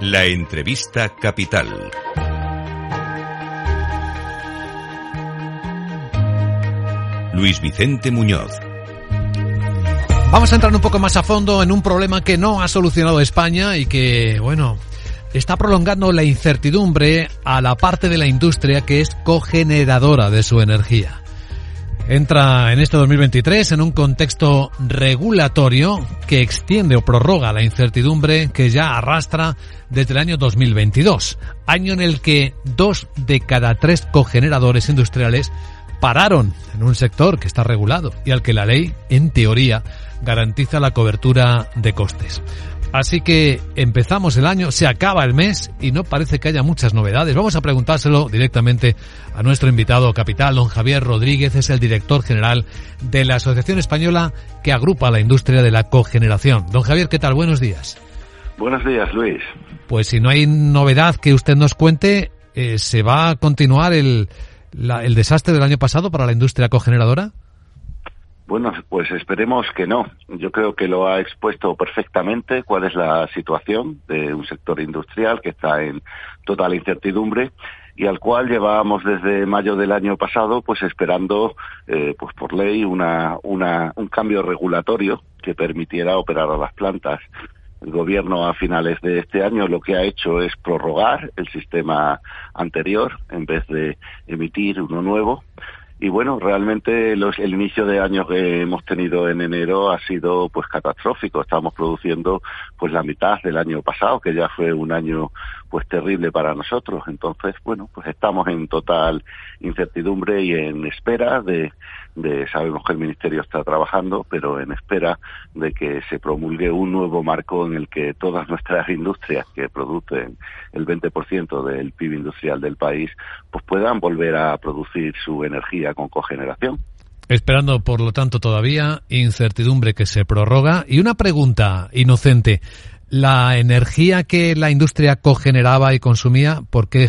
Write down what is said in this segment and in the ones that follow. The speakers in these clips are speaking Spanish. La entrevista Capital. Luis Vicente Muñoz. Vamos a entrar un poco más a fondo en un problema que no ha solucionado España y que, bueno, está prolongando la incertidumbre a la parte de la industria que es cogeneradora de su energía. Entra en este 2023 en un contexto regulatorio que extiende o prorroga la incertidumbre que ya arrastra desde el año 2022, año en el que 2 de cada 3 cogeneradores industriales pararon en un sector que está regulado y al que la ley, en teoría, garantiza la cobertura de costes. Así que empezamos el año, se acaba el mes y no parece que haya muchas novedades. Vamos a preguntárselo directamente a nuestro invitado Capital, don Javier Rodríguez, es el director general de la Asociación Española que agrupa la industria de la cogeneración. Don Javier, ¿qué tal? Buenos días. Buenos días, Luis. Pues si no hay novedad que usted nos cuente, ¿se va a continuar el desastre del año pasado para la industria cogeneradora? Bueno, pues esperemos que no. Yo creo que lo ha expuesto perfectamente cuál es la situación de un sector industrial que está en total incertidumbre y al cual llevábamos desde mayo del año pasado pues esperando pues por ley un cambio regulatorio que permitiera operar a las plantas. El Gobierno a finales de este año lo que ha hecho es prorrogar el sistema anterior en vez de emitir uno nuevo. Y bueno, realmente el inicio de año que hemos tenido en enero ha sido pues catastrófico. Estamos produciendo pues la mitad del año pasado, que ya fue un año pues terrible para nosotros. Entonces, bueno, pues estamos en total incertidumbre y en espera de sabemos que el Ministerio está trabajando, pero en espera de que se promulgue un nuevo marco en el que todas nuestras industrias que producen el 20% del PIB industrial del país pues puedan volver a producir su energía con cogeneración. Esperando, por lo tanto, todavía incertidumbre que se prorroga. Y una pregunta inocente. La energía que la industria cogeneraba y consumía, ¿por qué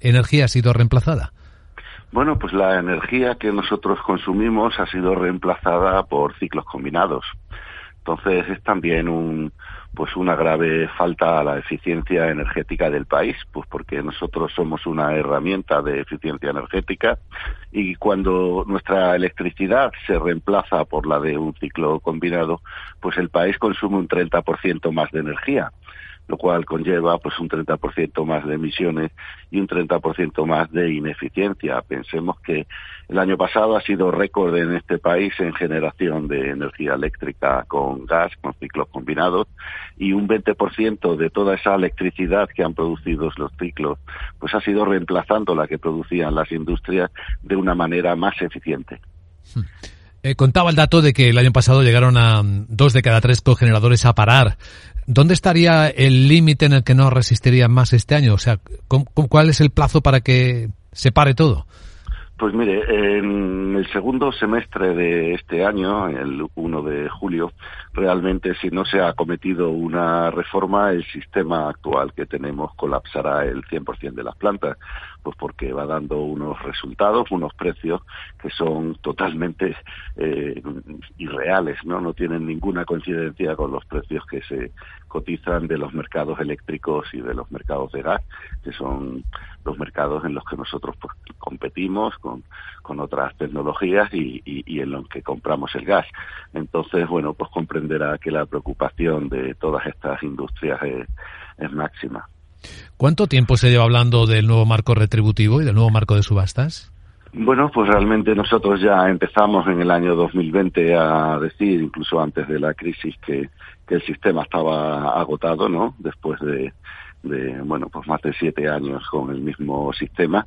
energía ha sido reemplazada? Bueno, pues la energía que nosotros consumimos ha sido reemplazada por ciclos combinados. Entonces es también una grave falta a la eficiencia energética del país, pues porque nosotros somos una herramienta de eficiencia energética y cuando nuestra electricidad se reemplaza por la de un ciclo combinado, pues el país consume un 30% más de energía, lo cual conlleva pues un 30% más de emisiones y un 30% más de ineficiencia. Pensemos que el año pasado ha sido récord en este país en generación de energía eléctrica con gas, con ciclos combinados, y un 20% de toda esa electricidad que han producido los ciclos pues ha sido reemplazando la que producían las industrias de una manera más eficiente. Sí. Contaba el dato de que el año pasado llegaron a 2 de cada 3 cogeneradores a parar. ¿Dónde estaría el límite en el que no resistirían más este año? O sea, ¿cuál es el plazo para que se pare todo? Pues mire, en el segundo semestre de este año, el 1 de julio, realmente si no se ha cometido una reforma, el sistema actual que tenemos colapsará el 100% de las plantas, pues porque va dando unos resultados, unos precios que son totalmente irreales, ¿no? No tienen ninguna coincidencia con los precios que se cotizan de los mercados eléctricos y de los mercados de gas, que son los mercados en los que nosotros pues competimos con otras tecnologías y en los que compramos el gas. Entonces, bueno, pues comprenderá que la preocupación de todas estas industrias es máxima. ¿Cuánto tiempo se lleva hablando del nuevo marco retributivo y del nuevo marco de subastas? Bueno, pues realmente nosotros ya empezamos en el año 2020 a decir, incluso antes de la crisis, que el sistema estaba agotado, ¿no? Después de más de 7 años con el mismo sistema.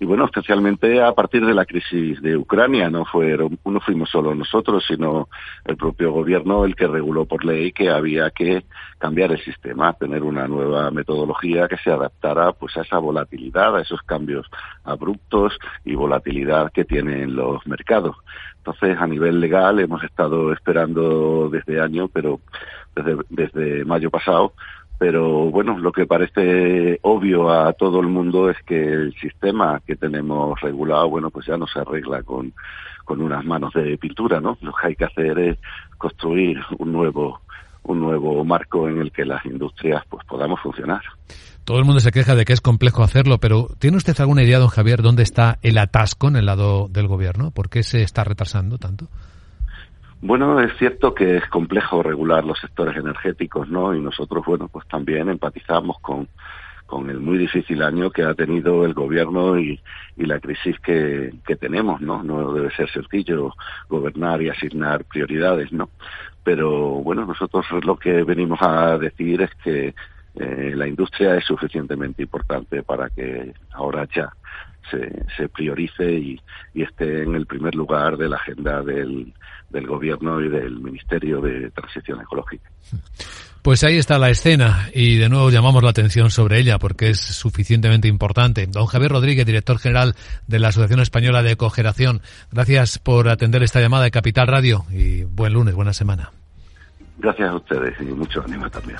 Y bueno, especialmente a partir de la crisis de Ucrania, no fuimos solo nosotros, sino el propio gobierno el que reguló por ley que había que cambiar el sistema, tener una nueva metodología que se adaptara pues a esa volatilidad, a esos cambios abruptos y volatilidad que tienen los mercados. Entonces, a nivel legal hemos estado esperando desde mayo pasado. Pero bueno, lo que parece obvio a todo el mundo es que el sistema que tenemos regulado, bueno, pues ya no se arregla con unas manos de pintura, ¿no? Lo que hay que hacer es construir un nuevo un nuevo marco en el que las industrias pues podamos funcionar. Todo el mundo se queja de que es complejo hacerlo, pero ¿tiene usted alguna idea, don Javier, dónde está el atasco en el lado del gobierno? ¿Por qué se está retrasando tanto? Bueno, es cierto que es complejo regular los sectores energéticos, ¿no? Y nosotros, bueno, pues también empatizamos con el muy difícil año que ha tenido el gobierno y la crisis que tenemos, ¿no? No debe ser sencillo gobernar y asignar prioridades, ¿no? Pero, bueno, nosotros lo que venimos a decir es que la industria es suficientemente importante para que ahora ya se priorice y esté en el primer lugar de la agenda del Gobierno y del Ministerio de Transición Ecológica. Pues ahí está la escena y de nuevo llamamos la atención sobre ella porque es suficientemente importante. Don Javier Rodríguez, director general de la Asociación Española de Cogeneración, gracias por atender esta llamada de Capital Radio y buen lunes, buena semana. Gracias a ustedes y mucho ánimo también.